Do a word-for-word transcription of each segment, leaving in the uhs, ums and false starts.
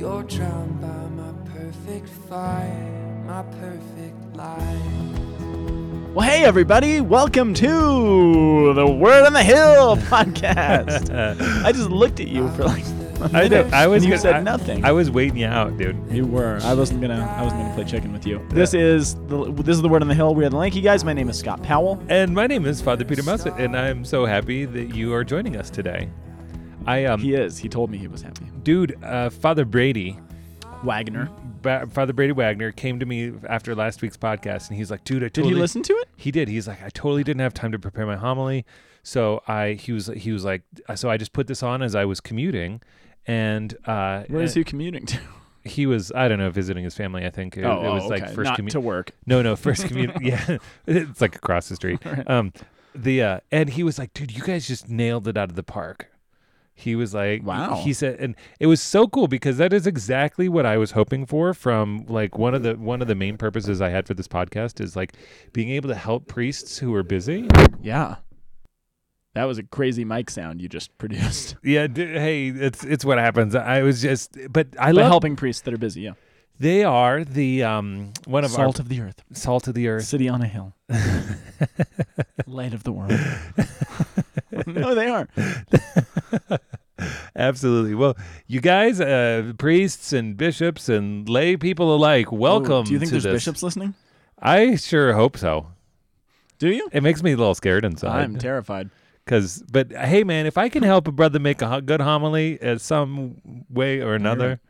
You're drowned by my perfect fire, my perfect life. Well, hey, everybody. Welcome to the Word on the Hill podcast. I just looked at you for like a minute. I know. I was you gonna, said I, nothing. I was waiting you out, dude. You were. I wasn't going to I wasn't going to play chicken with you. Yeah. This is the this is the Word on the Hill. We're the Lanky Guys. My name is Scott Powell. And my name is Father Peter Mousset, and I'm so happy that you are joining us today. I, um, he is. He told me he was happy. Dude, uh, Father Brady Wagner. Ba- Father Brady Wagner came to me after last week's podcast, and he's like, dude, I totally... Did he listen to it? He did. He's like, I totally didn't have time to prepare my homily. So I, he was, he was like, so I just put this on as I was commuting. And, uh, where is he commuting to? He was, I don't know, visiting his family, I think. It, oh, it was oh, okay. like first Not commu- to work. No, no, first commute. Yeah. It's like across the street. Right. Um, the, uh, and he was like, dude, you guys just nailed it out of the park. He was like, wow. He said, and it was so cool because that is exactly what I was hoping for from like one of the one of the main purposes I had for this podcast is like being able to help priests who are busy. Yeah. That was a crazy mic sound you just produced. Yeah. D- hey, it's it's what happens. I was just, but I love helping priests that are busy. Yeah. They are the um, one of salt our salt of the earth, salt of the earth, city on a hill, light of the world. No, they are. Absolutely. Well, you guys, uh, priests and bishops and lay people alike, welcome. Ooh, do you think to there's this. Bishops listening? I sure hope so. Do you? It makes me a little scared inside. I'm terrified. Cause, but hey, man, if I can help a brother make a good homily in some way or another.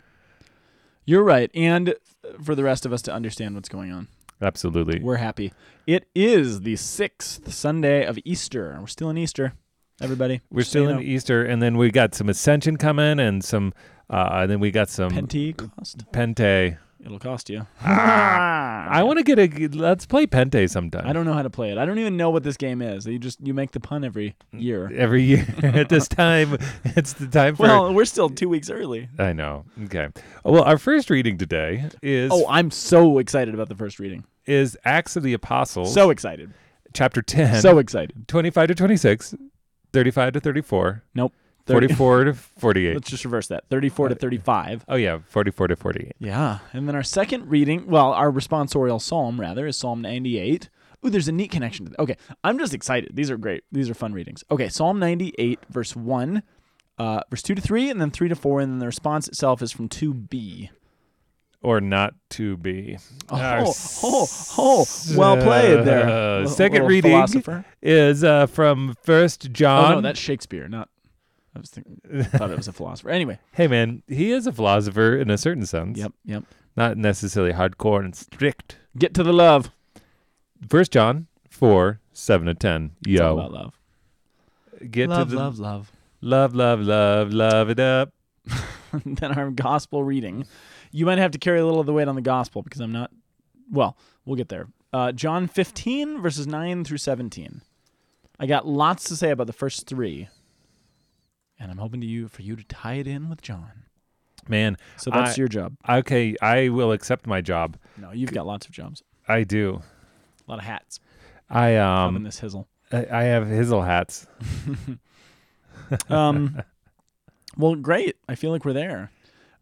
You're right. And for the rest of us to understand what's going on. Absolutely. We're happy. It is the sixth Sunday of Easter. We're still in Easter. Everybody, we're still in Easter, and then we got some Ascension coming, and some, uh, and then we got some Pentecost. Pente. It'll cost you. Ah, I want to get a. Let's play Pente sometime. I don't know how to play it. I don't even know what this game is. You just you make the pun every year. Every year at this time, it's the time for. Well, we're still two weeks early. I know. Okay. Well, our first reading today is. Oh, I'm so excited about the first reading. Is Acts of the Apostles. So excited. Chapter ten. So excited. Twenty-five to twenty-six. Thirty-five to thirty-four. Nope. thirty. Forty-four to forty-eight. Let's just reverse that. Thirty-four to thirty-five. Oh yeah, forty-four to forty-eight. Yeah, and then our second reading, well, our responsorial psalm rather is Psalm ninety-eight. Ooh, there's a neat connection to that. Okay, I'm just excited. These are great. These are fun readings. Okay, Psalm ninety-eight, verse one, uh, verse two to three, and then three to four, and then the response itself is from two b. Or not to be. Oh, Our, oh, oh, well played there. Uh, L- second reading philosopher. is uh, from First John. Oh, no, that's Shakespeare, not... I was thinking, thought it was a philosopher. Anyway. Hey, man, he is a philosopher in a certain sense. Yep, yep. Not necessarily hardcore and strict. Get to the love. First John four, seven to ten. Yo. It's all about love. Get love, to the, love, love. Love, love, love, love it up. Then our gospel reading. You might have to carry a little of the weight on the gospel because I'm not, well, we'll get there. Uh, John fifteen, verses nine through seventeen. I got lots to say about the first three, and I'm hoping to you for you to tie it in with John. Man. So that's I, your job. Okay, I will accept my job. No, you've C- got lots of jobs. I do. A lot of hats. I um. Loving this hizzle. I, I have hizzle hats. um. Well, great. I feel like we're there.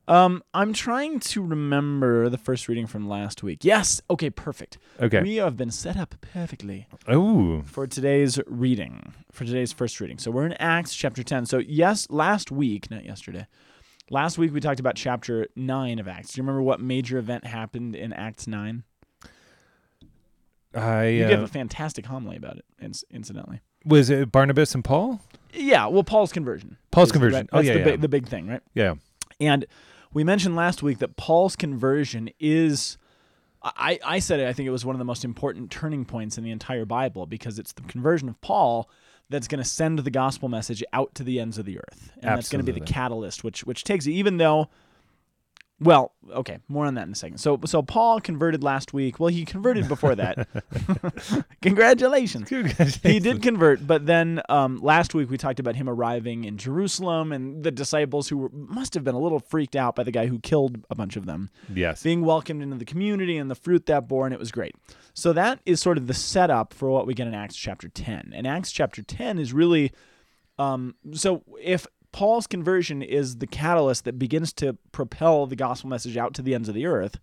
Um, I'm trying to remember the first reading from last week. Yes. Okay, perfect. Okay. We have been set up perfectly Ooh. for today's reading, for today's first reading. So we're in Acts chapter ten. So yes, last week, not yesterday, last week we talked about chapter nine of Acts. Do you remember what major event happened in Acts nine? I, you uh, gave a fantastic homily about it, incidentally. Was it Barnabas and Paul? Yeah, well, Paul's conversion. Paul's conversion. Right? Oh, That's yeah, the, yeah. Big, the big thing, right? Yeah. And we mentioned last week that Paul's conversion is, I, I said it, I think it was one of the most important turning points in the entire Bible because it's the conversion of Paul that's going to send the gospel message out to the ends of the earth. And Absolutely. That's going to be the catalyst, which which takes it, even though, well, okay, more on that in a second. So, so Paul converted last week. Well, he converted before that. Congratulations. Congratulations. He did convert, but then um, last week we talked about him arriving in Jerusalem and the disciples who were, must have been a little freaked out by the guy who killed a bunch of them. Yes. Being welcomed into the community and the fruit that bore, and it was great. So that is sort of the setup for what we get in Acts chapter ten. And Acts chapter ten is really, um, so if Paul's conversion is the catalyst that begins to propel the gospel message out to the ends of the earth.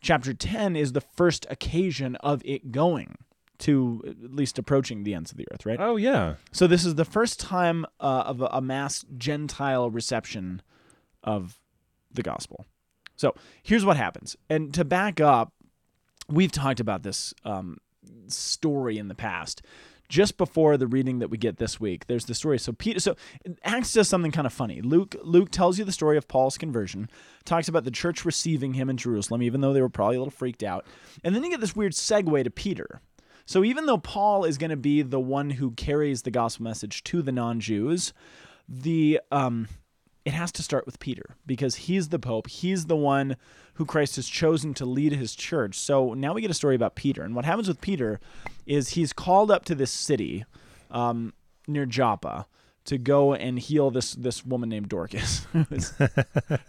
Chapter ten is the first occasion of it going to at least approaching the ends of the earth, right? Oh, yeah. So this is the first time uh, of a, a mass Gentile reception of the gospel. So here's what happens. And to back up, we've talked about this um, story in the past. Just before the reading that we get this week, there's the story. So Peter, so Acts does something kind of funny. Luke Luke tells you the story of Paul's conversion, talks about the church receiving him in Jerusalem, even though they were probably a little freaked out. And then you get this weird segue to Peter. So even though Paul is going to be the one who carries the gospel message to the non-Jews, the um, it has to start with Peter because he's the pope. He's the one who Christ has chosen to lead his church. So now we get a story about Peter. And what happens with Peter is he's called up to this city um, near Joppa to go and heal this this woman named Dorcas who, is,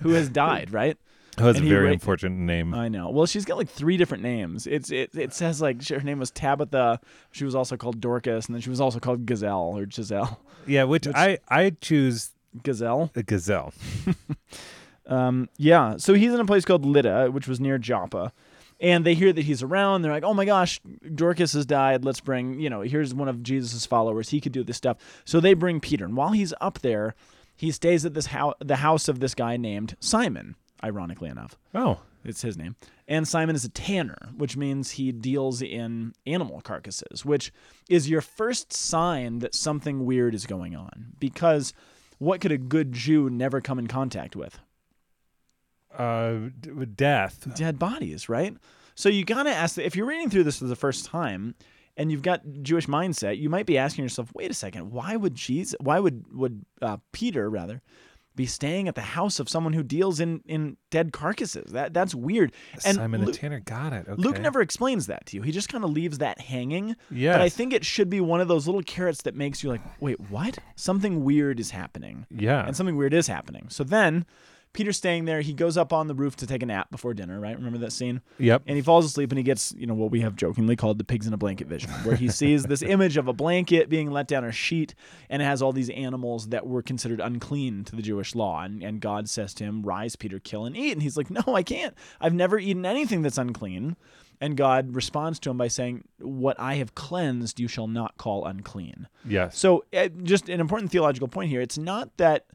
who has died, right? Oh, that's and a very ra- unfortunate name. I know. Well, she's got like three different names. It's It it says like her name was Tabitha. She was also called Dorcas, and then she was also called Gazelle or Giselle. Yeah, which, which I, I choose... Gazelle? A gazelle. um, yeah. So he's in a place called Lydda, which was near Joppa. And they hear that he's around. They're like, oh my gosh, Dorcas has died. Let's bring, you know, here's one of Jesus' followers. He could do this stuff. So they bring Peter. And while he's up there, he stays at this ho- the house of this guy named Simon, ironically enough. Oh. It's his name. And Simon is a tanner, which means he deals in animal carcasses, which is your first sign that something weird is going on. Because... what could a good Jew never come in contact with? Uh, death. Dead bodies, right? So you got to ask, if you're reading through this for the first time and you've got Jewish mindset, you might be asking yourself, wait a second, why would Jesus, why would, would uh, Peter, rather, be staying at the house of someone who deals in, in dead carcasses? That That's weird. And Simon Luke, the Tanner got it. Okay. Luke never explains that to you. He just kind of leaves that hanging. Yes. But I think it should be one of those little carrots that makes you like, wait, what? Something weird is happening. Yeah. And something weird is happening. So then Peter's staying there. He goes up on the roof to take a nap before dinner, right? Remember that scene? Yep. And he falls asleep and he gets, you know, what we have jokingly called the pigs in a blanket vision, where he sees this image of a blanket being let down a sheet, and it has all these animals that were considered unclean to the Jewish law. And, and God says to him, rise, Peter, kill and eat. And he's like, no, I can't. I've never eaten anything that's unclean. And God responds to him by saying, what I have cleansed, you shall not call unclean. Yes. So uh, just an important theological point here. It's not that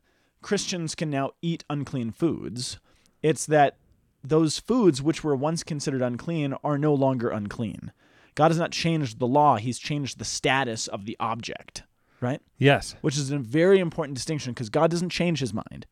Christians can now eat unclean foods. It's that those foods which were once considered unclean are no longer unclean. God has not changed the law. He's changed the status of the object, right? Yes. Which is a very important distinction because God doesn't change his mind.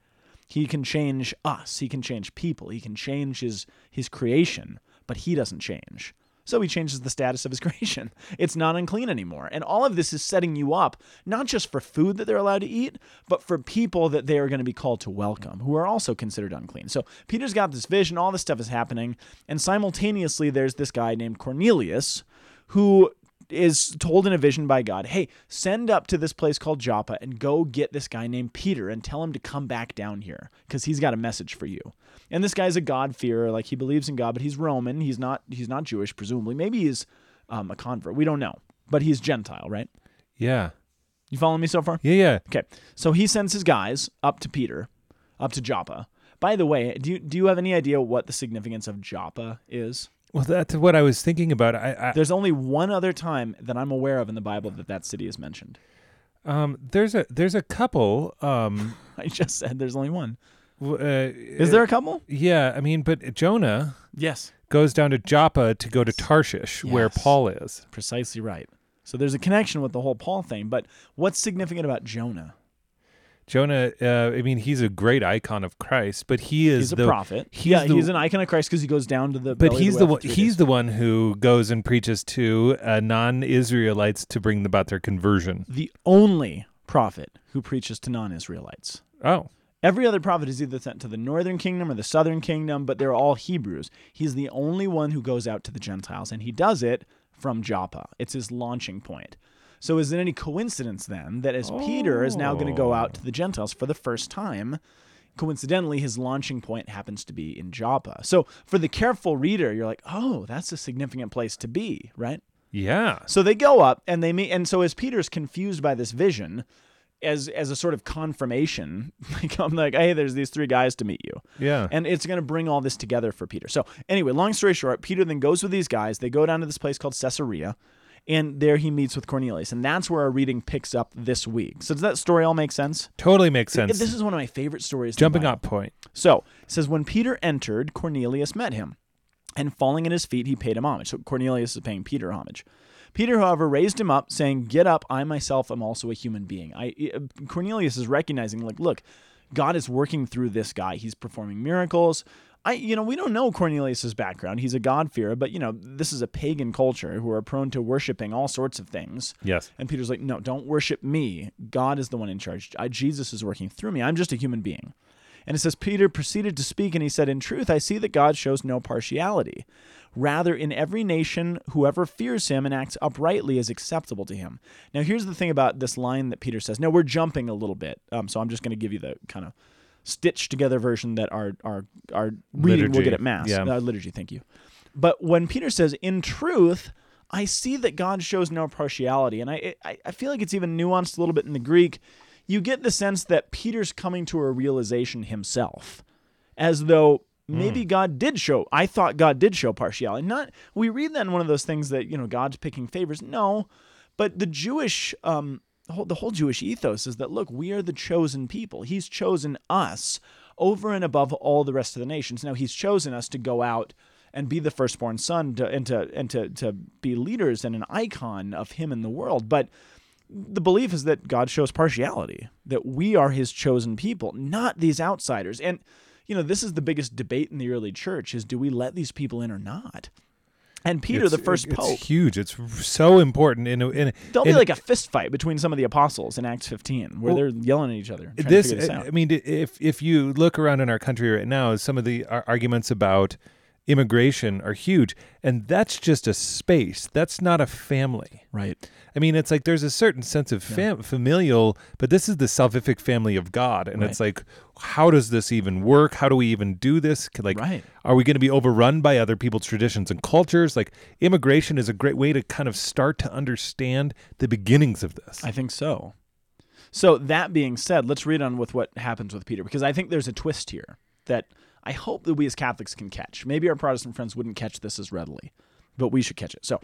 He can change us. He can change people. He can change his, his creation, but he doesn't change. So he changes the status of his creation. It's not unclean anymore. And all of this is setting you up, not just for food that they're allowed to eat, but for people that they are going to be called to welcome, who are also considered unclean. So Peter's got this vision, all this stuff is happening, and simultaneously there's this guy named Cornelius, who is told in a vision by God, hey, send up to this place called Joppa and go get this guy named Peter and tell him to come back down here because he's got a message for you. And this guy's a God-fearer, like he believes in God, but he's Roman. He's not he's not Jewish, presumably. Maybe he's um, a convert. We don't know, but he's Gentile, right? Yeah. You following me so far? Yeah, yeah. Okay, so he sends his guys up to Peter, up to Joppa. By the way, do you, do you have any idea what the significance of Joppa is? Well, that's what I was thinking about. I, I, there's only one other time that I'm aware of in the Bible that that city is mentioned. Um, there's a there's a couple. Um, I just said there's only one. Uh, is there a couple? Yeah, I mean, but Jonah yes. goes down to Joppa to go to Tarshish, yes. where Paul is. Precisely right. So there's a connection with the whole Paul thing, but what's significant about Jonah? Jonah, uh, I mean, he's a great icon of Christ, but he is he's a the, prophet. He's yeah, the, he's an icon of Christ because he goes down to the. But he's the, the one, he's the one who goes and preaches to uh, non-Israelites to bring about their conversion. The only prophet who preaches to non-Israelites. Oh, every other prophet is either sent to the northern kingdom or the southern kingdom, but they're all Hebrews. He's the only one who goes out to the Gentiles, and he does it from Joppa. It's his launching point. So is it any coincidence then that as oh. Peter is now going to go out to the Gentiles for the first time, coincidentally his launching point happens to be in Joppa? So for the careful reader, you're like, oh, that's a significant place to be, right? Yeah. So they go up and they meet, and so as Peter's confused by this vision, as as a sort of confirmation. Like, I'm like, hey, there's these three guys to meet you. Yeah. And it's going to bring all this together for Peter. So anyway, long story short, Peter then goes with these guys. They go down to this place called Caesarea, and there he meets with Cornelius. And that's where our reading picks up this week. So does that story all make sense? Totally makes sense. This is one of my favorite stories. Jumping up point. So it says, when Peter entered, Cornelius met him. And falling at his feet, he paid him homage. So Cornelius is paying Peter homage. Peter, however, raised him up, saying, "Get up, I myself am also a human being." I, Cornelius is recognizing, like, look, God is working through this guy. He's performing miracles. I, you know, we don't know Cornelius's background. He's a God-fearer, but, you know, this is a pagan culture who are prone to worshiping all sorts of things. Yes. And Peter's like, no, don't worship me. God is the one in charge. I, Jesus is working through me. I'm just a human being. And it says, Peter proceeded to speak, and he said, "In truth, I see that God shows no partiality. Rather, in every nation, whoever fears him and acts uprightly is acceptable to him." Now, here's the thing about this line that Peter says. Now, we're jumping a little bit, um, so I'm just going to give you the kind of stitched-together version that our our, our reading will get at Mass. Yeah. Uh, liturgy, thank you. But when Peter says, "In truth, I see that God shows no partiality," and I I, I feel like it's even nuanced a little bit in the Greek, you get the sense that Peter's coming to a realization himself, as though maybe mm. God did show, I thought God did show partiality. Not, we read that in one of those things that, you know, God's picking favors. No, but the Jewish, um, the whole, the whole Jewish ethos is that, look, we are the chosen people. He's chosen us over and above all the rest of the nations. Now, he's chosen us to go out and be the firstborn son to, and, to, and to, to be leaders and an icon of him in the world. But the belief is that God shows partiality, that we are his chosen people, not these outsiders. And, you know, this is the biggest debate in the early church is, do we let these people in or not? And Peter, it's, the first it's pope. It's huge. It's so important. In a, in a, There'll in be like a fist fight between some of the apostles in Acts fifteen where well, they're yelling at each other. This, this I mean, if if you look around in our country right now, some of the arguments about immigration are huge, and that's just a space. That's not a family. Right. I mean, it's like there's a certain sense of fam- yeah. familial, but this is the salvific family of God, and right. it's like, how does this even work? How do we even do this? Like, right. are we going to be overrun by other people's traditions and cultures? Like, immigration is a great way to kind of start to understand the beginnings of this. I think so. So that being said, let's read on with what happens with Peter, because I think there's a twist here that I hope that we as Catholics can catch. Maybe our Protestant friends wouldn't catch this as readily, but we should catch it. So,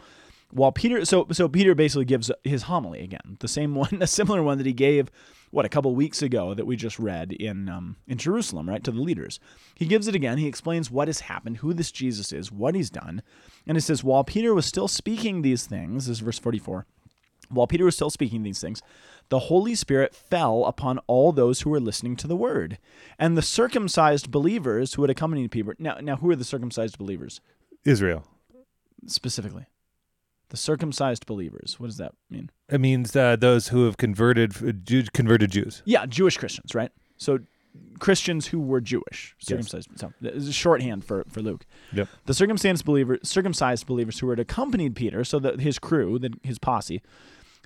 while Peter, so so Peter basically gives his homily again, the same one, a similar one that he gave, what, a couple weeks ago that we just read in um, in Jerusalem, right, to the leaders. He gives it again. He explains what has happened, who this Jesus is, what he's done, and it says, while Peter was still speaking these things, this is verse forty-four. While Peter was still speaking these things, the Holy Spirit fell upon all those who were listening to the word, and the circumcised believers who had accompanied Peter. Now, now who are the circumcised believers? Israel. Specifically. The circumcised believers. What does that mean? It means uh, those who have converted Jew, converted Jews. Yeah, Jewish Christians, right? So Christians who were Jewish. Circumcised. Yes. So, this is shorthand for, for Luke. Yep. The circumcised believers, circumcised believers who had accompanied Peter, so that his crew, the, his posse,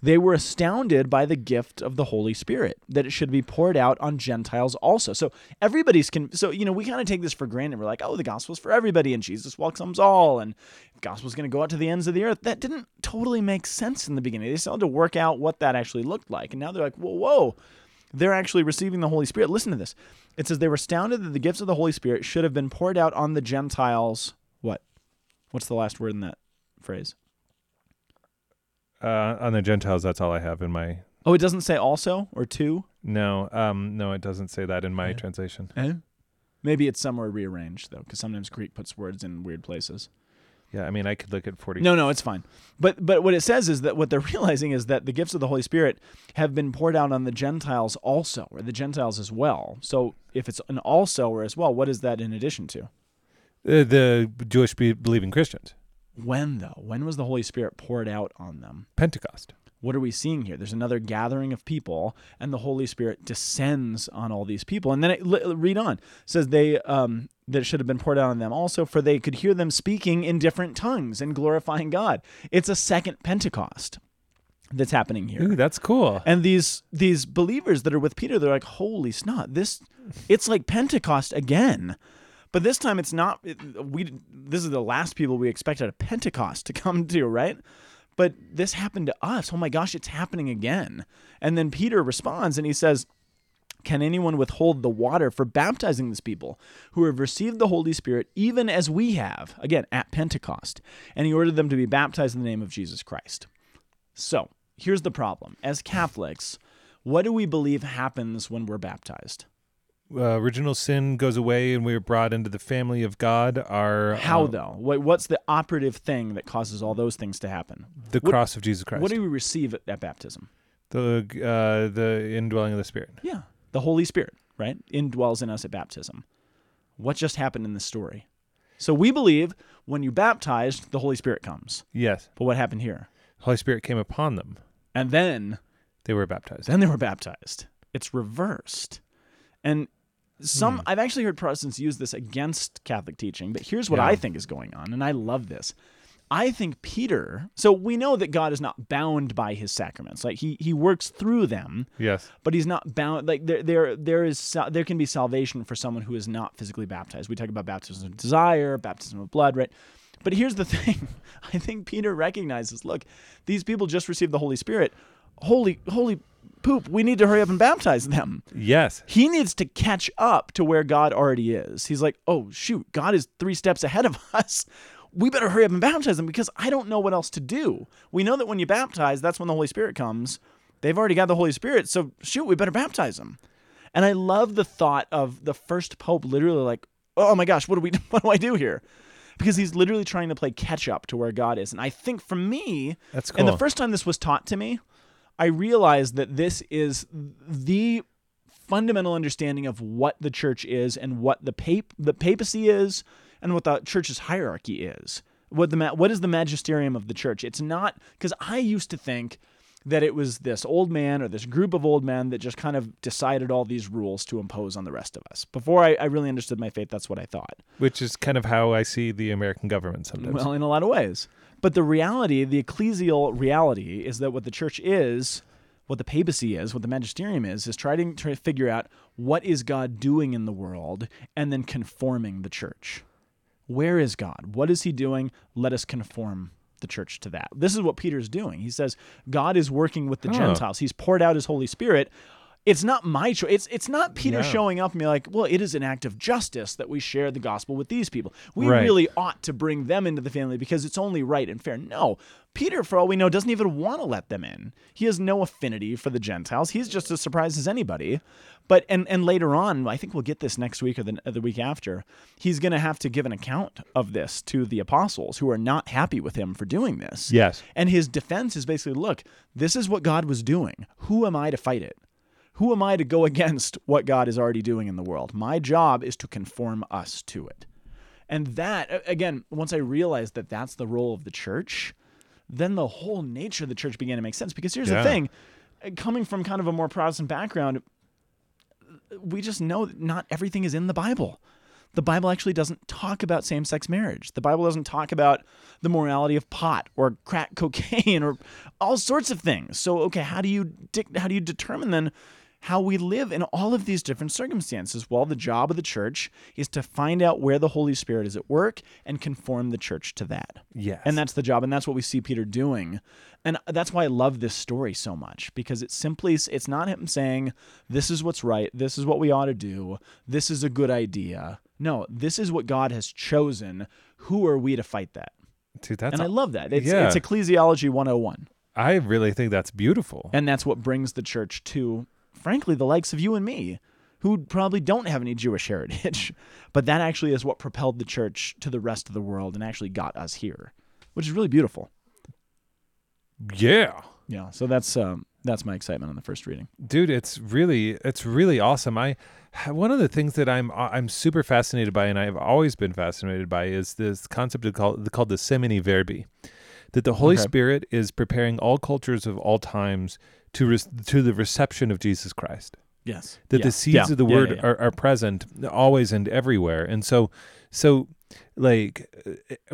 they were astounded by the gift of the Holy Spirit, that it should be poured out on Gentiles also. So everybody's, con- so, you know, we kind of take this for granted. We're like, oh, the gospel's for everybody and Jesus welcomes all and the gospel's going to go out to the ends of the earth. That didn't totally make sense in the beginning. They still had to work out what that actually looked like. And now they're like, whoa, whoa, they're actually receiving the Holy Spirit. Listen to this. It says they were astounded that the gifts of the Holy Spirit should have been poured out on the Gentiles. What? What's the last word in that phrase? Uh, on the Gentiles, that's all I have in my... Oh, it doesn't say also or to? No, um, no, it doesn't say that in my yeah. translation. Eh? Maybe it's somewhere rearranged, though, because sometimes Greek puts words in weird places. Yeah, I mean, I could look at forty... No, no, it's fine. But but what it says is that what they're realizing is that the gifts of the Holy Spirit have been poured out on the Gentiles also, or the Gentiles as well. So if it's an also or as well, what is that in addition to? Uh, the Jewish believing Christians. When, though? When was the Holy Spirit poured out on them? Pentecost. What are we seeing here? There's another gathering of people, and the Holy Spirit descends on all these people. And then it, read on. It says they um, that it should have been poured out on them also, for they could hear them speaking in different tongues and glorifying God. It's a second Pentecost that's happening here. Ooh, that's cool. And these these believers that are with Peter, they're like, holy snot, this, it's like Pentecost again. But this time it's not, it, we. This is the last people we expect at a Pentecost to come to, right? but this happened to us. Oh my gosh, it's happening again. And then Peter responds and he says, can anyone withhold the water for baptizing these people who have received the Holy Spirit even as we have, again, at Pentecost? And he ordered them to be baptized in the name of Jesus Christ. So here's the problem. As Catholics, what do we believe happens when we're baptized? Uh, original sin goes away and we are brought into the family of God. Our How, um, though? What, what's the operative thing that causes all those things to happen? The what, cross of Jesus Christ. What do we receive at, at baptism? The uh, the indwelling of the Spirit. Yeah. The Holy Spirit, right, indwells in us at baptism. What just happened in this story? So we believe when you baptized, the Holy Spirit comes. Yes. But what happened here? The Holy Spirit came upon them. And then... They were baptized. Then they were baptized. It's reversed. And some... Hmm. I've actually heard Protestants use this against Catholic teaching, but here's what yeah. I think is going on, and I love this. I think Peter, so we know that God is not bound by his sacraments. Like he he works through them. Yes. But he's not bound. Like there there there is there can be salvation for someone who is not physically baptized. We talk about baptism of desire, baptism of blood, right? But here's the thing. I think Peter recognizes, look, these people just received the Holy Spirit. Holy holy poop, we need to hurry up and baptize them. Yes. He needs to catch up to where God already is. He's like, "Oh, shoot, God is three steps ahead of us." We better hurry up and baptize them because I don't know what else to do. We know that when you baptize, that's when the Holy Spirit comes. They've already got the Holy Spirit, so shoot, we better baptize them. And I love the thought of the first pope literally like, oh my gosh, what do we, what do I do here? Because he's literally trying to play catch up to where God is. And I think for me, that's cool. And the first time this was taught to me, I realized that this is the fundamental understanding of what the church is and what the pap- the papacy is, and what the church's hierarchy is. What the what is the magisterium of the church? It's not, because I used to think that it was this old man or this group of old men that just kind of decided all these rules to impose on the rest of us. Before I, I really understood my faith, that's what I thought. Which is kind of how I see the American government sometimes. Well, in a lot of ways. But the reality, the ecclesial reality, is that what the church is, what the papacy is, what the magisterium is, is trying to figure out what is God doing in the world and then conforming the church. Where is God? What is he doing? Let us conform the church to that. This is what Peter's doing. He says, God is working with the oh. Gentiles. He's poured out his Holy Spirit. It's not my choice. It's it's not Peter no. showing up and being like, well, it is an act of justice that we share the gospel with these people. We right. really ought to bring them into the family because it's only right and fair. No, Peter, for all we know, doesn't even want to let them in. He has no affinity for the Gentiles. He's just as surprised as anybody. But and, and later on, I think we'll get this next week or the, or the week after, he's going to have to give an account of this to the apostles who are not happy with him for doing this. Yes. And his defense is basically, look, this is what God was doing. Who am I to fight it? Who am I to go against what God is already doing in the world? My job is to conform us to it. And that, again, once I realized that that's the role of the church, then the whole nature of the church began to make sense. Because here's yeah. the thing, coming from kind of a more Protestant background, we just know that not everything is in the Bible. The Bible actually doesn't talk about same-sex marriage. The Bible doesn't talk about the morality of pot or crack cocaine or all sorts of things. So, okay, how do you how do you determine then how we live in all of these different circumstances? Well, the job of the church is to find out where the Holy Spirit is at work and conform the church to that. Yes. And that's the job, and that's what we see Peter doing. And that's why I love this story so much, because it's simply, it's not him saying, this is what's right, this is what we ought to do, this is a good idea. No, this is what God has chosen. Who are we to fight that? Dude, that's and I love that. It's, yeah. it's Ecclesiology one oh one. I really think that's beautiful. And that's what brings the church to... frankly, the likes of you and me, who probably don't have any Jewish heritage, but that actually is what propelled the church to the rest of the world and actually got us here, which is really beautiful. Yeah. Yeah. So that's um, that's my excitement on the first reading, dude. It's really it's really awesome. I one of the things that I'm I'm super fascinated by, and I've always been fascinated by, is this concept called called the semine verbi, that the Holy okay. Spirit is preparing all cultures of all times to re- to the reception of Jesus Christ. Yes. That yeah. the seeds yeah. of the yeah, word yeah, yeah. Are, are present always and everywhere. And so so like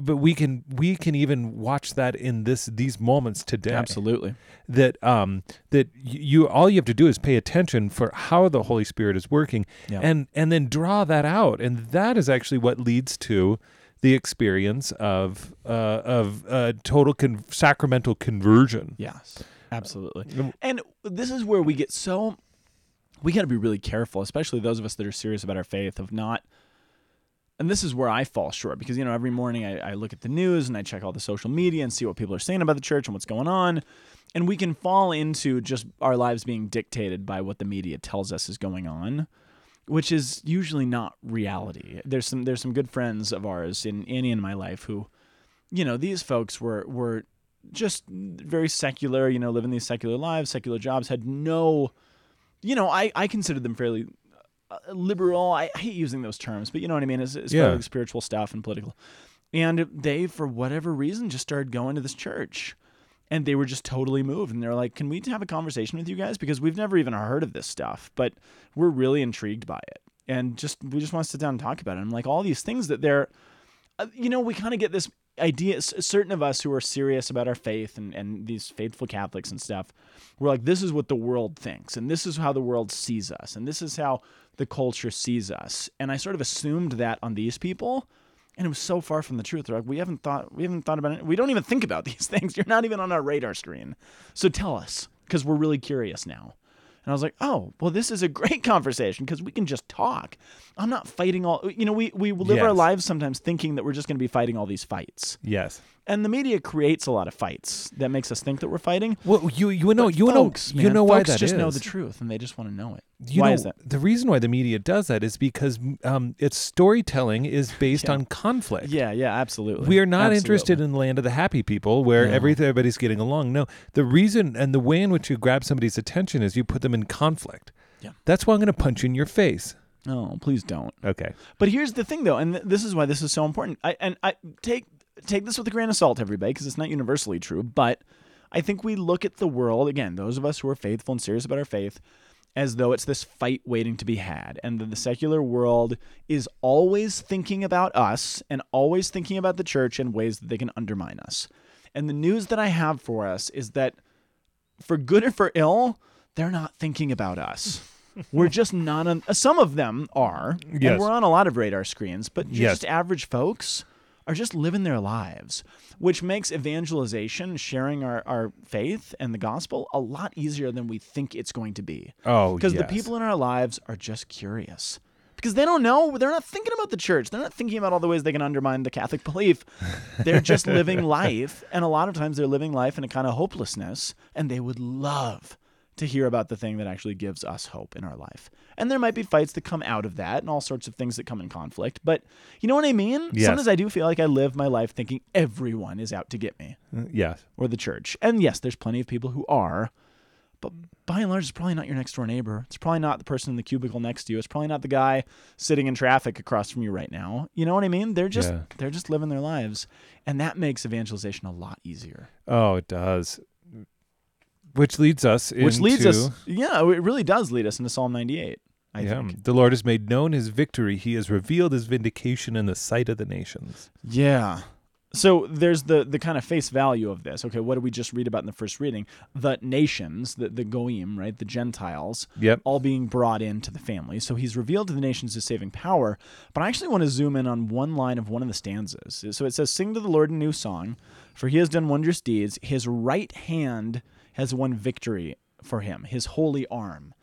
but we can we can even watch that in this these moments today. Absolutely. That um that you all you have to do is pay attention for how the Holy Spirit is working yeah. and and then draw that out, and that is actually what leads to the experience of uh, of uh, total con- sacramental conversion. Yes, absolutely. And this is where we get so we got to be really careful, especially those of us that are serious about our faith, of not. And this is where I fall short because, you know, every morning I, I look at the news and I check all the social media and see what people are saying about the church and what's going on. And we can fall into just our lives being dictated by what the media tells us is going on, which is usually not reality. There's some there's some good friends of ours in Annie and my life who, you know, these folks were were just very secular, you know, living these secular lives, secular jobs, had no, you know, I, I considered them fairly liberal. I hate using those terms, but you know what I mean? It's, it's yeah. kind of like spiritual stuff and political. And they, for whatever reason, just started going to this church. And they were just totally moved. And they're like, can we have a conversation with you guys? Because we've never even heard of this stuff, but we're really intrigued by it. And just we just want to sit down and talk about it. And like all these things that they're, you know, we kind of get this idea, certain of us who are serious about our faith and, and these faithful Catholics and stuff, we're like, this is what the world thinks. And this is how the world sees us. And this is how the culture sees us. And I sort of assumed that on these people. And it was so far from the truth. They're like, we haven't thought, we haven't thought about it. We don't even think about these things. You're not even on our radar screen. So tell us, because we're really curious now. And I was like, oh, well, this is a great conversation because we can just talk. I'm not fighting all, you know, we, we live yes. our lives sometimes thinking that we're just going to be fighting all these fights. Yes. And the media creates a lot of fights that makes us think that we're fighting. Well, you you know, but you folks, know, man, you know why folks that just is. know the truth and they just want to know it. You why know, is that? The reason why the media does that is because um, its storytelling is based yeah. on conflict. Yeah, yeah, absolutely. We are not absolutely. interested in the land of the happy people where no. everybody's getting along. No, the reason and the way in which you grab somebody's attention is you put them in conflict. Yeah. That's why I'm going to punch you in your face. No, please don't. Okay. But here's the thing, though, and th- this is why this is so important. I and I take... Take this with a grain of salt, everybody, because it's not universally true, but I think we look at the world, again, those of us who are faithful and serious about our faith, as though it's this fight waiting to be had, and that the secular world is always thinking about us and always thinking about the church in ways that they can undermine us. And the news that I have for us is that, for good or for ill, they're not thinking about us. We're just not on... Some of them are, yes. and we're on a lot of radar screens, but just yes. average folks... are just living their lives, which makes evangelization, sharing our, our faith and the gospel, a lot easier than we think it's going to be. Oh, because yes. the people in our lives are just curious. Because they don't know. They're not thinking about the church. They're not thinking about all the ways they can undermine the Catholic belief. They're just living life, and a lot of times they're living life in a kind of hopelessness, and they would love to hear about the thing that actually gives us hope in our life. And there might be fights that come out of that and all sorts of things that come in conflict. But you know what I mean? Yes. Sometimes I do feel like I live my life thinking everyone is out to get me. Yes. Or the church. And yes, there's plenty of people who are. But by and large, it's probably not your next door neighbor. It's probably not the person in the cubicle next to you. It's probably not the guy sitting in traffic across from you right now. You know what I mean? They're just yeah. they're just living their lives. And that makes evangelization a lot easier. Oh, it does. Which leads us into... Which leads us... Yeah, it really does lead us into Psalm ninety-eight, I yeah. think. The Lord has made known his victory. He has revealed his vindication in the sight of the nations. Yeah. So there's the, the kind of face value of this. Okay, what did we just read about in the first reading? The nations, the, the goyim, right, the Gentiles, yep. all being brought into the family. So he's revealed to the nations his saving power. But I actually want to zoom in on one line of one of the stanzas. So it says, "Sing to the Lord a new song, for he has done wondrous deeds. His right hand... has won victory for him, his holy arm."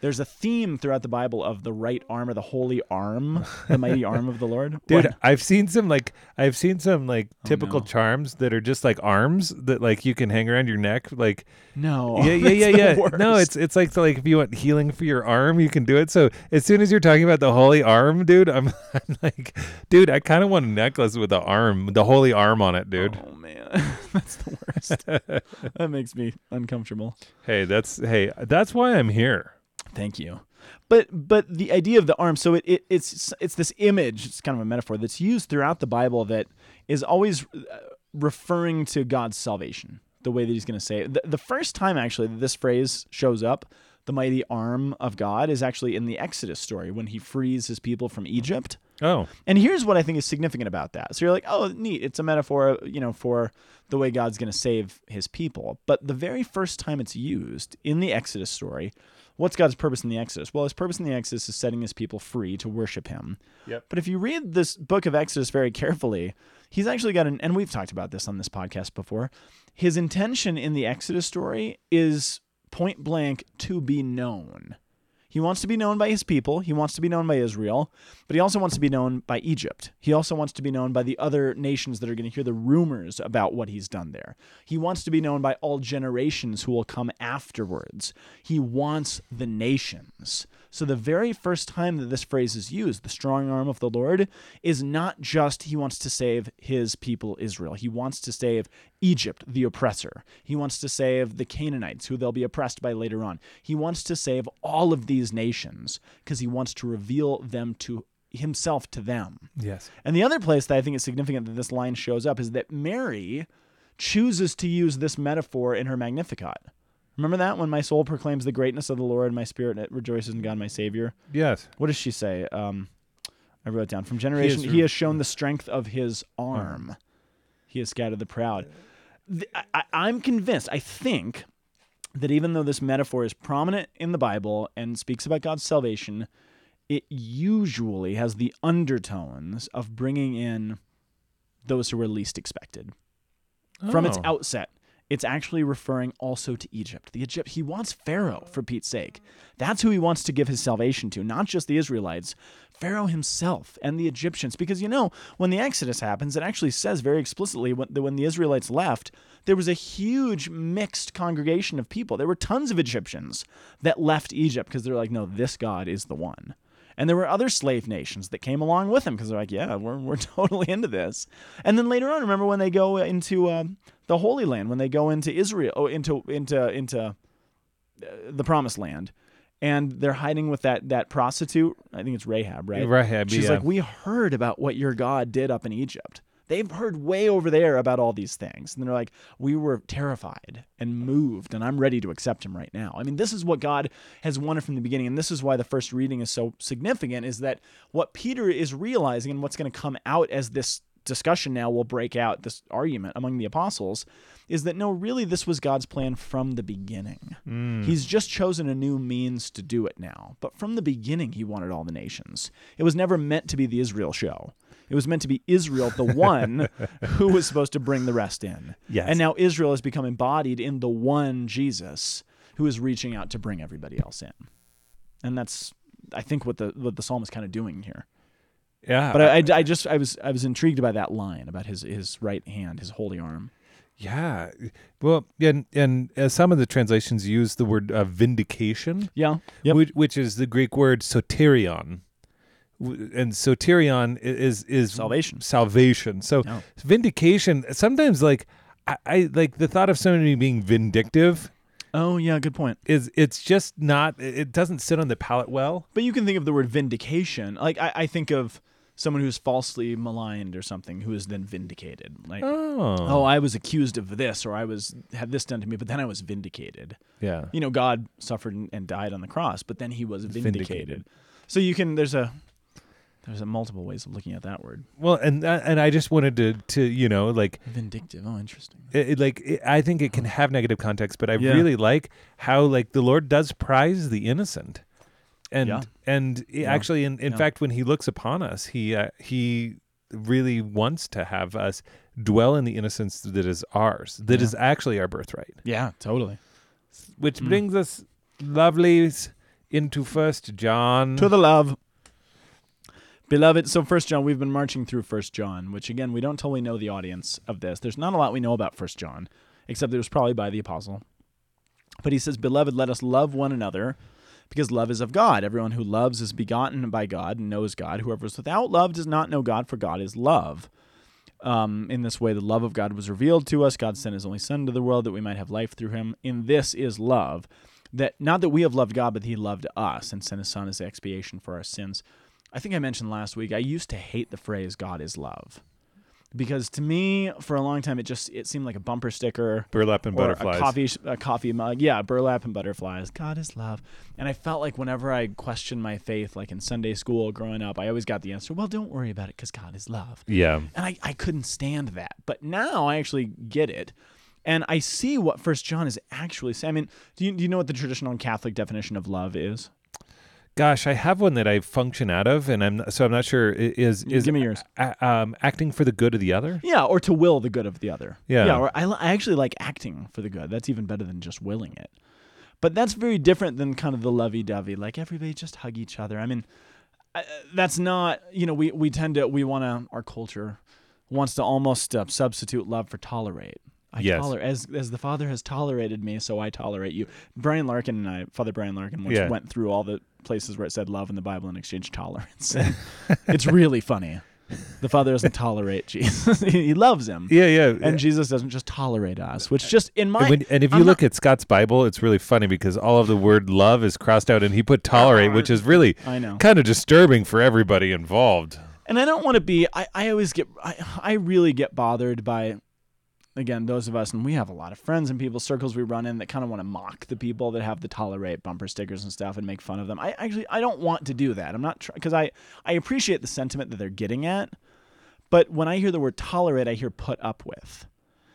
There's a theme throughout the Bible of the right arm or the holy arm, the mighty arm of the Lord. Dude, what? I've seen some like I've seen some like oh, typical no. charms that are just like arms that like you can hang around your neck. Like no, yeah, yeah, yeah, yeah. Worst. No, it's it's like so like if you want healing for your arm, you can do it. So as soon as you're talking about the holy arm, dude, I'm, I'm like, dude, I kind of want a necklace with the arm, the holy arm on it, dude. Oh man, that's the worst. That makes me uncomfortable. Hey, that's hey, that's why I'm here. Thank you. But but the idea of the arm, so it, it it's it's this image, it's kind of a metaphor that's used throughout the Bible that is always referring to God's salvation, the way that he's going to say it. The, the first time, actually, that this phrase shows up, the mighty arm of God, is actually in the Exodus story when he frees his people from Egypt. Oh. And here's what I think is significant about that. So you're like, oh, neat. It's a metaphor, you know, for the way God's going to save his people. But the very first time it's used in the Exodus story what's God's purpose in the Exodus? Well, his purpose in the Exodus is setting his people free to worship him. Yep. But if you read this book of Exodus very carefully, he's actually got an, and we've talked about this on this podcast before, his intention in the Exodus story is point blank to be known. He wants to be known by his people. He wants to be known by Israel, but he also wants to be known by Egypt. He also wants to be known by the other nations that are going to hear the rumors about what he's done there. He wants to be known by all generations who will come afterwards. He wants the nations. So the very first time that this phrase is used, the strong arm of the Lord, is not just he wants to save his people Israel. He wants to save Egypt, the oppressor. He wants to save the Canaanites, who they'll be oppressed by later on. He wants to save all of these nations because he wants to reveal them to himself to them. Yes. And the other place that I think is significant that this line shows up is that Mary chooses to use this metaphor in her Magnificat. Remember that? When my soul proclaims the greatness of the Lord, my spirit rejoices in God, my Savior. Yes. What does she say? Um, I wrote it down. From generation, he, he has shown the strength of his arm. Oh. He has scattered the proud. The, I, I'm convinced, I think, that even though this metaphor is prominent in the Bible and speaks about God's salvation, it usually has the undertones of bringing in those who are least expected. Oh. From its outset. It's actually referring also to Egypt. The Egypt he wants Pharaoh, for Pete's sake. That's who he wants to give his salvation to, not just the Israelites, Pharaoh himself and the Egyptians. Because, you know, when the Exodus happens, it actually says very explicitly that when the Israelites left, there was a huge mixed congregation of people. There were tons of Egyptians that left Egypt because they're like, no, this God is the one. And there were other slave nations that came along with them because they're like, yeah, we're we're totally into this. And then later on, remember when they go into uh, the Holy Land, when they go into Israel, oh, into into into uh, the Promised Land, and they're hiding with that that prostitute. I think it's Rahab, right? Rahab. She's yeah. like, we heard about what your God did up in Egypt. They've heard way over there about all these things. And they're like, we were terrified and moved, and I'm ready to accept him right now. I mean, this is what God has wanted from the beginning, and this is why the first reading is so significant, is that what Peter is realizing and what's going to come out as this discussion now will break out, this argument among the apostles, is that no, really, this was God's plan from the beginning. Mm. He's just chosen a new means to do it now. But from the beginning, he wanted all the nations. It was never meant to be the Israel show. It was meant to be Israel, the one who was supposed to bring the rest in. Yes. And now Israel has become embodied in the one Jesus who is reaching out to bring everybody else in. And that's, I think, what the what the psalm is kind of doing here. Yeah. But I, I, I just, I was I was intrigued by that line about his, his right hand, his holy arm. Yeah. Well, and and uh, some of the translations use the word uh, vindication, yeah, yep. which, which is the Greek word soterion. And soterion is is salvation. Salvation. So no. vindication. Sometimes, like I, I like the thought of somebody being vindictive. Oh yeah, good point. Is it's just not. It doesn't sit on the palate well. But you can think of the word vindication. Like I, I think of someone who's falsely maligned or something who is then vindicated. Like oh. oh, I was accused of this, or I was had this done to me, but then I was vindicated. Yeah. You know, God suffered and died on the cross, but then he was vindicated. vindicated. So you can. There's a. There's multiple ways of looking at that word. Well, and and I just wanted to, to you know, like... Vindictive. Oh, interesting. It, it, like, it, I think it can have negative context, but I yeah. really like how, like, the Lord does prize the innocent. And yeah. and yeah. actually, in, in yeah. fact, when he looks upon us, he uh, he really wants to have us dwell in the innocence that is ours, that yeah. is actually our birthright. Yeah, totally. Which mm. brings us, lovelies, into First John. To the love. Beloved, so First John, we've been marching through First John, which again, we don't totally know the audience of this. There's not a lot we know about First John, except it was probably by the apostle. But he says, Beloved, let us love one another, because love is of God. Everyone who loves is begotten by God and knows God. Whoever is without love does not know God, for God is love. Um, in this way, the love of God was revealed to us. God sent his only Son to the world that we might have life through him. In this is love, that not that we have loved God, but he loved us and sent his Son as expiation for our sins. I think I mentioned last week, I used to hate the phrase God is love. Because to me, for a long time, it just it seemed like a bumper sticker. Burlap and butterflies. A coffee, a coffee mug. Yeah, burlap and butterflies. God is love. And I felt like whenever I questioned my faith, like in Sunday school growing up, I always got the answer, well, don't worry about it because God is love. Yeah. And I, I couldn't stand that. But now I actually get it. And I see what First John is actually saying. I mean, do you, do you know what the traditional Catholic definition of love is? Gosh, I have one that I function out of, and I'm so I'm not sure is is Give me yours. A, um, acting for the good of the other. Yeah, or to will the good of the other. Yeah, yeah. Or I, I actually like acting for the good. That's even better than just willing it. But that's very different than kind of the lovey-dovey, like everybody just hug each other. I mean, I, that's not you know we we tend to we want to our culture wants to almost uh, substitute love for tolerate. I yes. tolerate as as the Father has tolerated me, so I tolerate you. Brian Larkin and I, Father Brian Larkin, once yeah. went through all the places where it said love in the Bible in exchange tolerance. It's really funny. The Father doesn't tolerate Jesus; he loves him. Yeah, yeah. And yeah. Jesus doesn't just tolerate us, which just in my when, and if you I'm look not, at Scott's Bible, it's really funny because all of the word love is crossed out, and he put tolerate, which is really I know. kind of disturbing for everybody involved. And I don't want to be. I, I always get. I I really get bothered by. Again, those of us, and we have a lot of friends and people circles we run in that kind of want to mock the people that have the tolerate bumper stickers and stuff and make fun of them. I actually, I don't want to do that. I'm not trying, because I, I appreciate the sentiment that they're getting at. But when I hear the word tolerate, I hear put up with.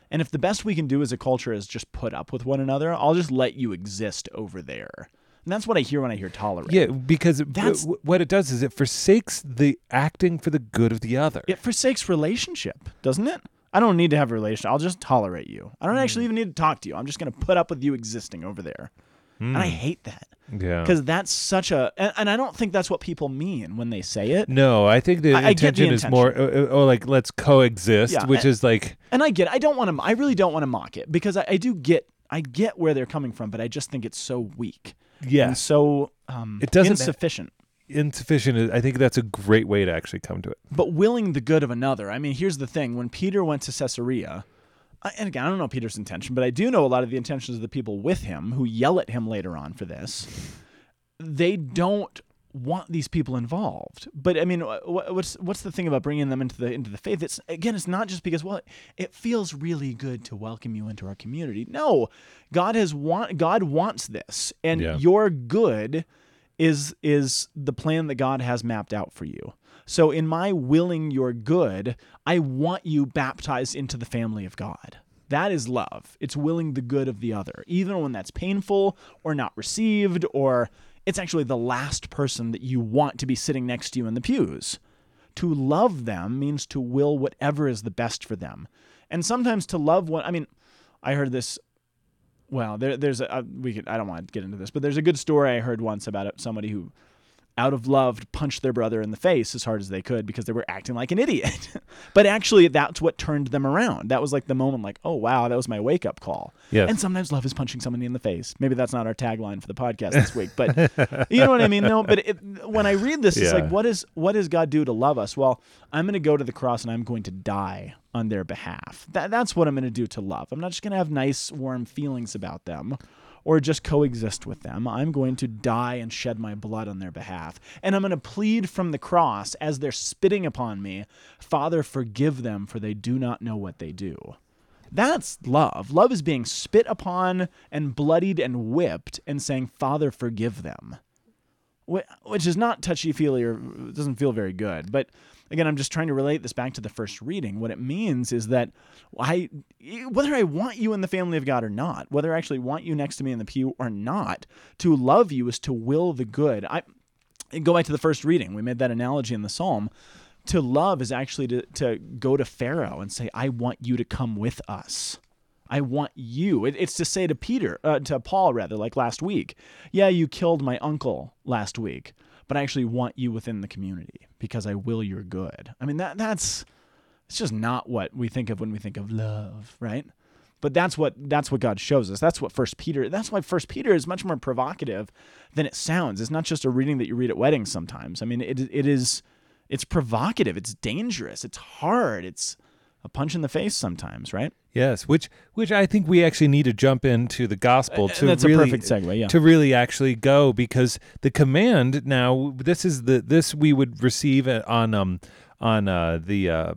And if the best we can do as a culture is just put up with one another, I'll just let you exist over there. And that's what I hear when I hear tolerate. Yeah, because that's, what it does is it forsakes the acting for the good of the other. It forsakes relationship, doesn't it? I don't need to have a relationship. I'll just tolerate you. I don't mm. actually even need to talk to you. I'm just going to put up with you existing over there. Mm. And I hate that. Yeah. Because that's such a... And, and I don't think that's what people mean when they say it. No, I think the I, intention I the is intention. more, oh, oh, like, let's coexist, yeah, which and, is like... And I get it. I don't want to... I really don't want to mock it because I, I do get... I get where they're coming from, but I just think it's so weak. Yeah. And so um, it doesn't insufficient. That- Insufficient. I think that's a great way to actually come to it. But willing the good of another. I mean, here's the thing. When Peter went to Caesarea, I, and again, I don't know Peter's intention, but I do know a lot of the intentions of the people with him who yell at him later on for this. They don't want these people involved. But I mean, what's what's the thing about bringing them into the into the faith? It's again, it's not just because well, it feels really good to welcome you into our community. No, God has want God wants this, and yeah. your good. is is the plan that God has mapped out for you. So in my willing your good, I want you baptized into the family of God. That is love. It's willing the good of the other, even when that's painful or not received, or it's actually the last person that you want to be sitting next to you in the pews. To love them means to will whatever is the best for them. And sometimes to love one, I mean, I heard this Well, there, there's a, uh, we could, I don't want to get into this, but there's a good story I heard once about it, somebody who, out of love, punched their brother in the face as hard as they could because they were acting like an idiot. But actually, that's what turned them around. That was like the moment, like, oh, wow, that was my wake-up call. Yes. And sometimes love is punching somebody in the face. Maybe that's not our tagline for the podcast this week, but you know what I mean? No, but it, when I read this, yeah. it's like, what is what does God do to love us? Well, I'm going to go to the cross and I'm going to die on their behalf. That, that's what I'm going to do to love. I'm not just going to have nice, warm feelings about them or just coexist with them. I'm going to die and shed my blood on their behalf. And I'm going to plead from the cross as they're spitting upon me, Father, forgive them, for they do not know what they do. That's love. Love is being spit upon and bloodied and whipped and saying, Father, forgive them, which is not touchy-feely or doesn't feel very good, but... Again, I'm just trying to relate this back to the first reading. What it means is that I, whether I want you in the family of God or not, whether I actually want you next to me in the pew or not, to love you is to will the good. I go back to the first reading. We made that analogy in the Psalm. To love is actually to, to go to Pharaoh and say, I want you to come with us. I want you. It, it's to say to Peter, uh, to Paul rather, like last week, yeah, you killed my uncle last week, but I actually want you within the community because I will your good. I mean, that that's it's just not what we think of when we think of love, right? But that's what that's what God shows us. That's what First Peter, that's why First Peter is much more provocative than it sounds. It's not just a reading that you read at weddings sometimes. I mean, it it is it's provocative, it's dangerous, it's hard, it's a punch in the face sometimes, right? Yes, which which I think we actually need to jump into the gospel to That's really a perfect segue, yeah. to really actually go, because the command now this is the this we would receive on um on uh, the uh,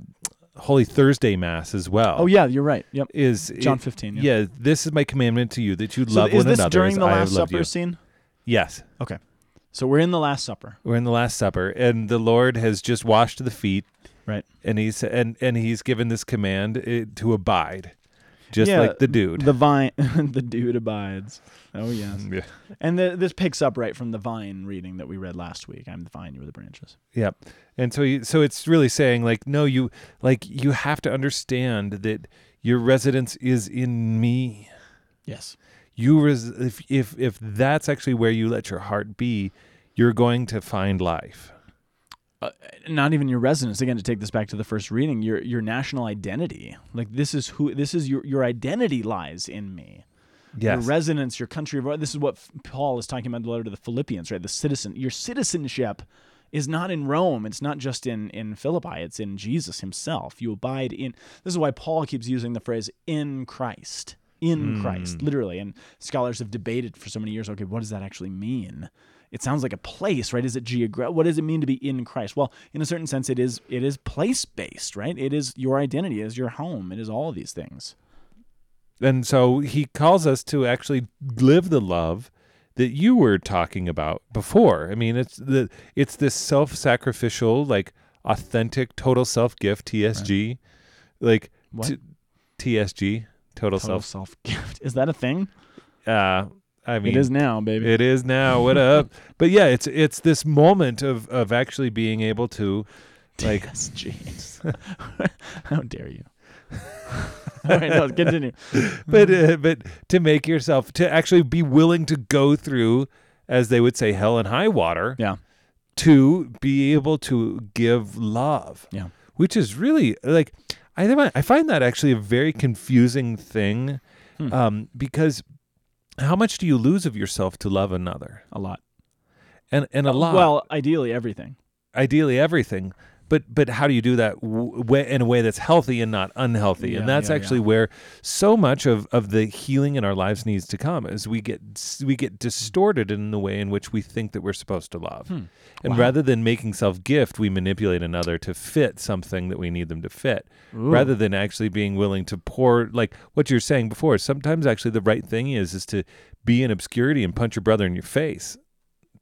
Holy Thursday Mass as well. Oh yeah, you're right. Yep. Is John fifteen? Yeah. yeah, this is my commandment to you that you so love one another. Is this during the Last Supper you. scene? Yes. Okay. So we're in the Last Supper. We're in the Last Supper, and the Lord has just washed the feet. Right, and he's and, and he's given this command uh, to abide, Just yeah, like the dude. The vine, the dude abides. Oh, yes. Yeah. And the, this picks up right from the vine reading that we read last week. I'm the vine, you are the branches. Yeah. And so you, so it's really saying, like, no, you like you have to understand that your residence is in me. Yes. You res- if, if if that's actually where you let your heart be, you're going to find life. Uh, not even your residence. Again, to take this back to the first reading, your your national identity. Like this is who this is your your identity lies in me. Yes. Your residence, your country of this is what Paul is talking about in the letter to the Philippians, right? The citizen, your citizenship is not in Rome. It's not just in, in Philippi. It's in Jesus himself. You abide in. This is why Paul keeps using the phrase in Christ, in mm. Christ, literally. And scholars have debated for so many years, okay, what does that actually mean? It sounds like a place, right? Is it geographic? What does it mean to be in Christ? Well, in a certain sense, it is it is place-based, right? It is your identity, it is your home, it is all of these things. And so he calls us to actually live the love that you were talking about before. I mean, it's the it's this self-sacrificial, like authentic, total self-gift, T S G, right. Like t- T S G, total, total self self-gift. Is that a thing? Uh I mean, it is now, baby. It is now. What up? But yeah, it's it's this moment of, of actually being able to, like, jeez, how dare you? All right, no, continue. but uh, but to make yourself to actually be willing to go through, as they would say, hell and high water. Yeah. To be able to give love. Yeah. Which is really like I I find that actually a very confusing thing, hmm. um, because. How much do you lose of yourself to love another? A lot. And and a lot. Well, ideally everything. Ideally everything. But but how do you do that w- way, in a way that's healthy and not unhealthy? Yeah, and that's yeah, actually yeah. where so much of, of the healing in our lives needs to come, is we get we get distorted in the way in which we think that we're supposed to love. Hmm. And wow. rather than making self-gift, we manipulate another to fit something that we need them to fit, Ooh. rather than actually being willing to pour, like what you were saying before, sometimes actually the right thing is is to be in obscurity and punch your brother in your face.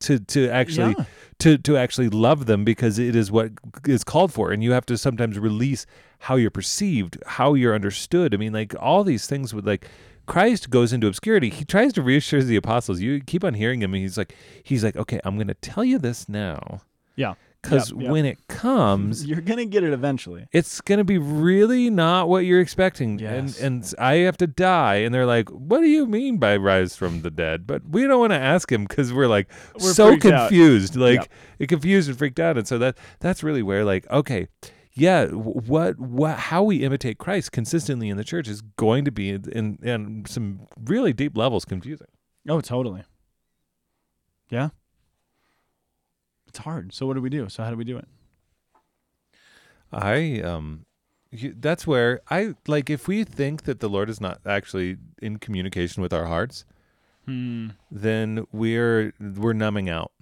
To, to actually yeah. to, to actually love them, because it is what is called for, and you have to sometimes release how you're perceived, how you're understood. I mean, like all these things with like Christ goes into obscurity. He tries to reassure the apostles. You keep on hearing him, and he's like he's like, okay, I'm going to tell you this now. Yeah. Because yep, yep. when it comes, you're gonna get it eventually. It's gonna be really not what you're expecting, yes. and and I have to die. And they're like, "What do you mean by rise from the dead?" But we don't want to ask him because we're like we're so confused, out. like yep. it confused and freaked out. And so that that's really where, like, okay, yeah, what what how we imitate Christ consistently in the church is going to be in in, in some really deep levels confusing. Oh, totally. Yeah. It's hard. So what do we do? So how do we do it? I um, you, that's where I like. If we think that the Lord is not actually in communication with our hearts, hmm. then we're we're numbing out.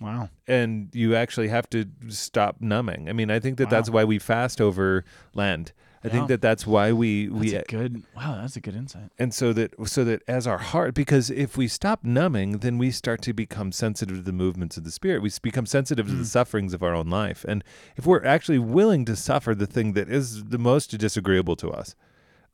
Wow. And you actually have to stop numbing. I mean, I think that wow. that's why we fast over Lent. I yeah. think that that's why we we that's a good. Wow, that's a good insight. And so that so that as our heart, because if we stop numbing, then we start to become sensitive to the movements of the Spirit. We become sensitive mm. to the sufferings of our own life. And if we're actually willing to suffer the thing that is the most disagreeable to us,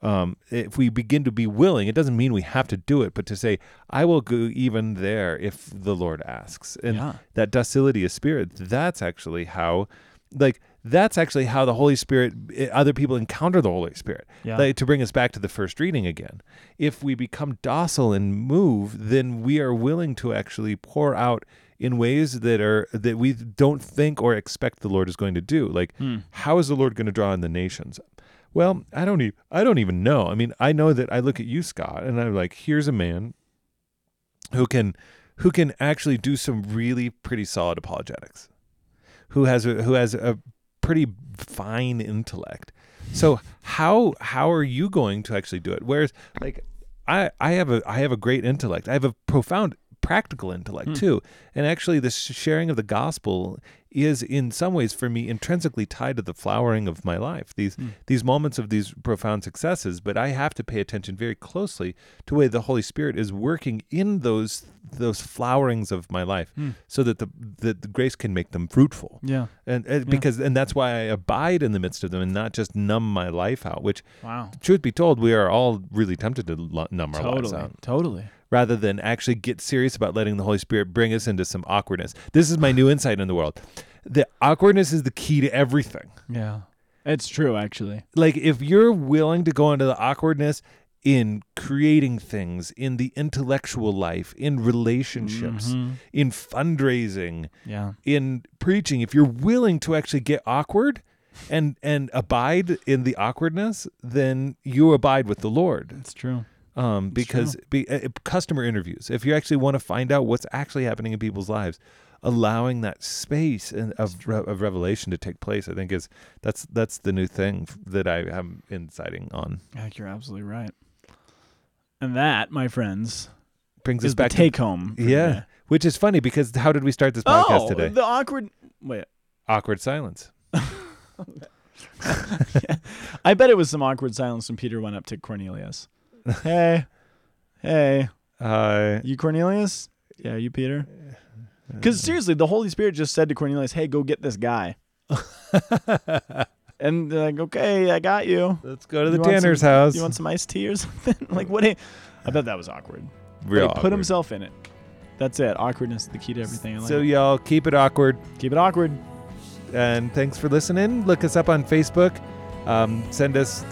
um, if we begin to be willing, it doesn't mean we have to do it, but to say, "I will go even there if the Lord asks." And yeah. that docility of spirit, that's actually how, like. That's actually how the Holy Spirit, other people encounter the Holy Spirit. Yeah. Like, to bring us back to the first reading again, if we become docile and move, then we are willing to actually pour out in ways that are that we don't think or expect the Lord is going to do. Like, hmm. how is the Lord going to draw in the nations? Well, I don't even I don't even know. I mean, I know that I look at you, Scott, and I'm like, here's a man who can who can actually do some really pretty solid apologetics, who has a, who has a pretty fine intellect. So how how are you going to actually do it? Whereas, like, I, I have a I have a great intellect. I have a profound practical intellect mm. too. And actually the sharing of the gospel is in some ways for me intrinsically tied to the flowering of my life, these mm. these moments of these profound successes. But I have to pay attention very closely to the way the Holy Spirit is working in those those flowerings of my life mm. so that the, that the grace can make them fruitful. Yeah. And, and yeah. because and that's why I abide in the midst of them and not just numb my life out, which wow. truth be told, we are all really tempted to numb totally, our lives out. Totally. Rather than actually get serious about letting the Holy Spirit bring us into some awkwardness. This is my new insight in the world. The awkwardness is the key to everything. Yeah, it's true, actually. Like, if you're willing to go into the awkwardness in creating things, in the intellectual life, in relationships, mm-hmm. in fundraising, yeah. in preaching, if you're willing to actually get awkward, and and abide in the awkwardness, then you abide with the Lord. That's true. Um, because be, uh, customer interviews, if you actually want to find out what's actually happening in people's lives, allowing that space and of, re- of revelation to take place, I think is that's that's the new thing that I am inciting on. Yeah, you're absolutely right. And that, my friends, brings us back to take home. Yeah, me. Which is funny because how did we start this podcast oh, today? The awkward wait, awkward silence. yeah. I bet it was some awkward silence when Peter went up to Cornelius. Hey, hey, hi. You Cornelius? Yeah, you Peter? Because seriously, the Holy Spirit just said to Cornelius, hey, go get this guy. And they're like, okay, I got you. Let's go to the tanner's house. You want some iced tea or something? Like, what? A- I bet that was awkward. Real awkward. He put himself in it. That's it. Awkwardness is the key to everything. I like. So y'all, keep it awkward. Keep it awkward. And thanks for listening. Look us up on Facebook. Um, send us...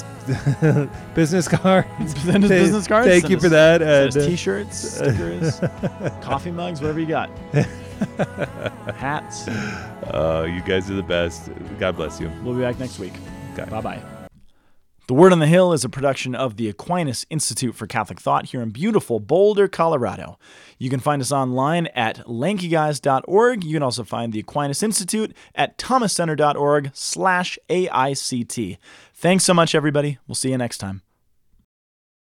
business cards. Send us business cards. Thank send you us, for that. And uh, t-shirts, stickers, coffee mugs, whatever you got. Hats. Uh, you guys are the best. God bless you. We'll be back next week. Okay. Bye-bye. The Word on the Hill is a production of the Aquinas Institute for Catholic Thought here in beautiful Boulder, Colorado. You can find us online at lanky guys dot org. You can also find the Aquinas Institute at thomas center dot org slash A I C T. Thanks so much, everybody. We'll see you next time.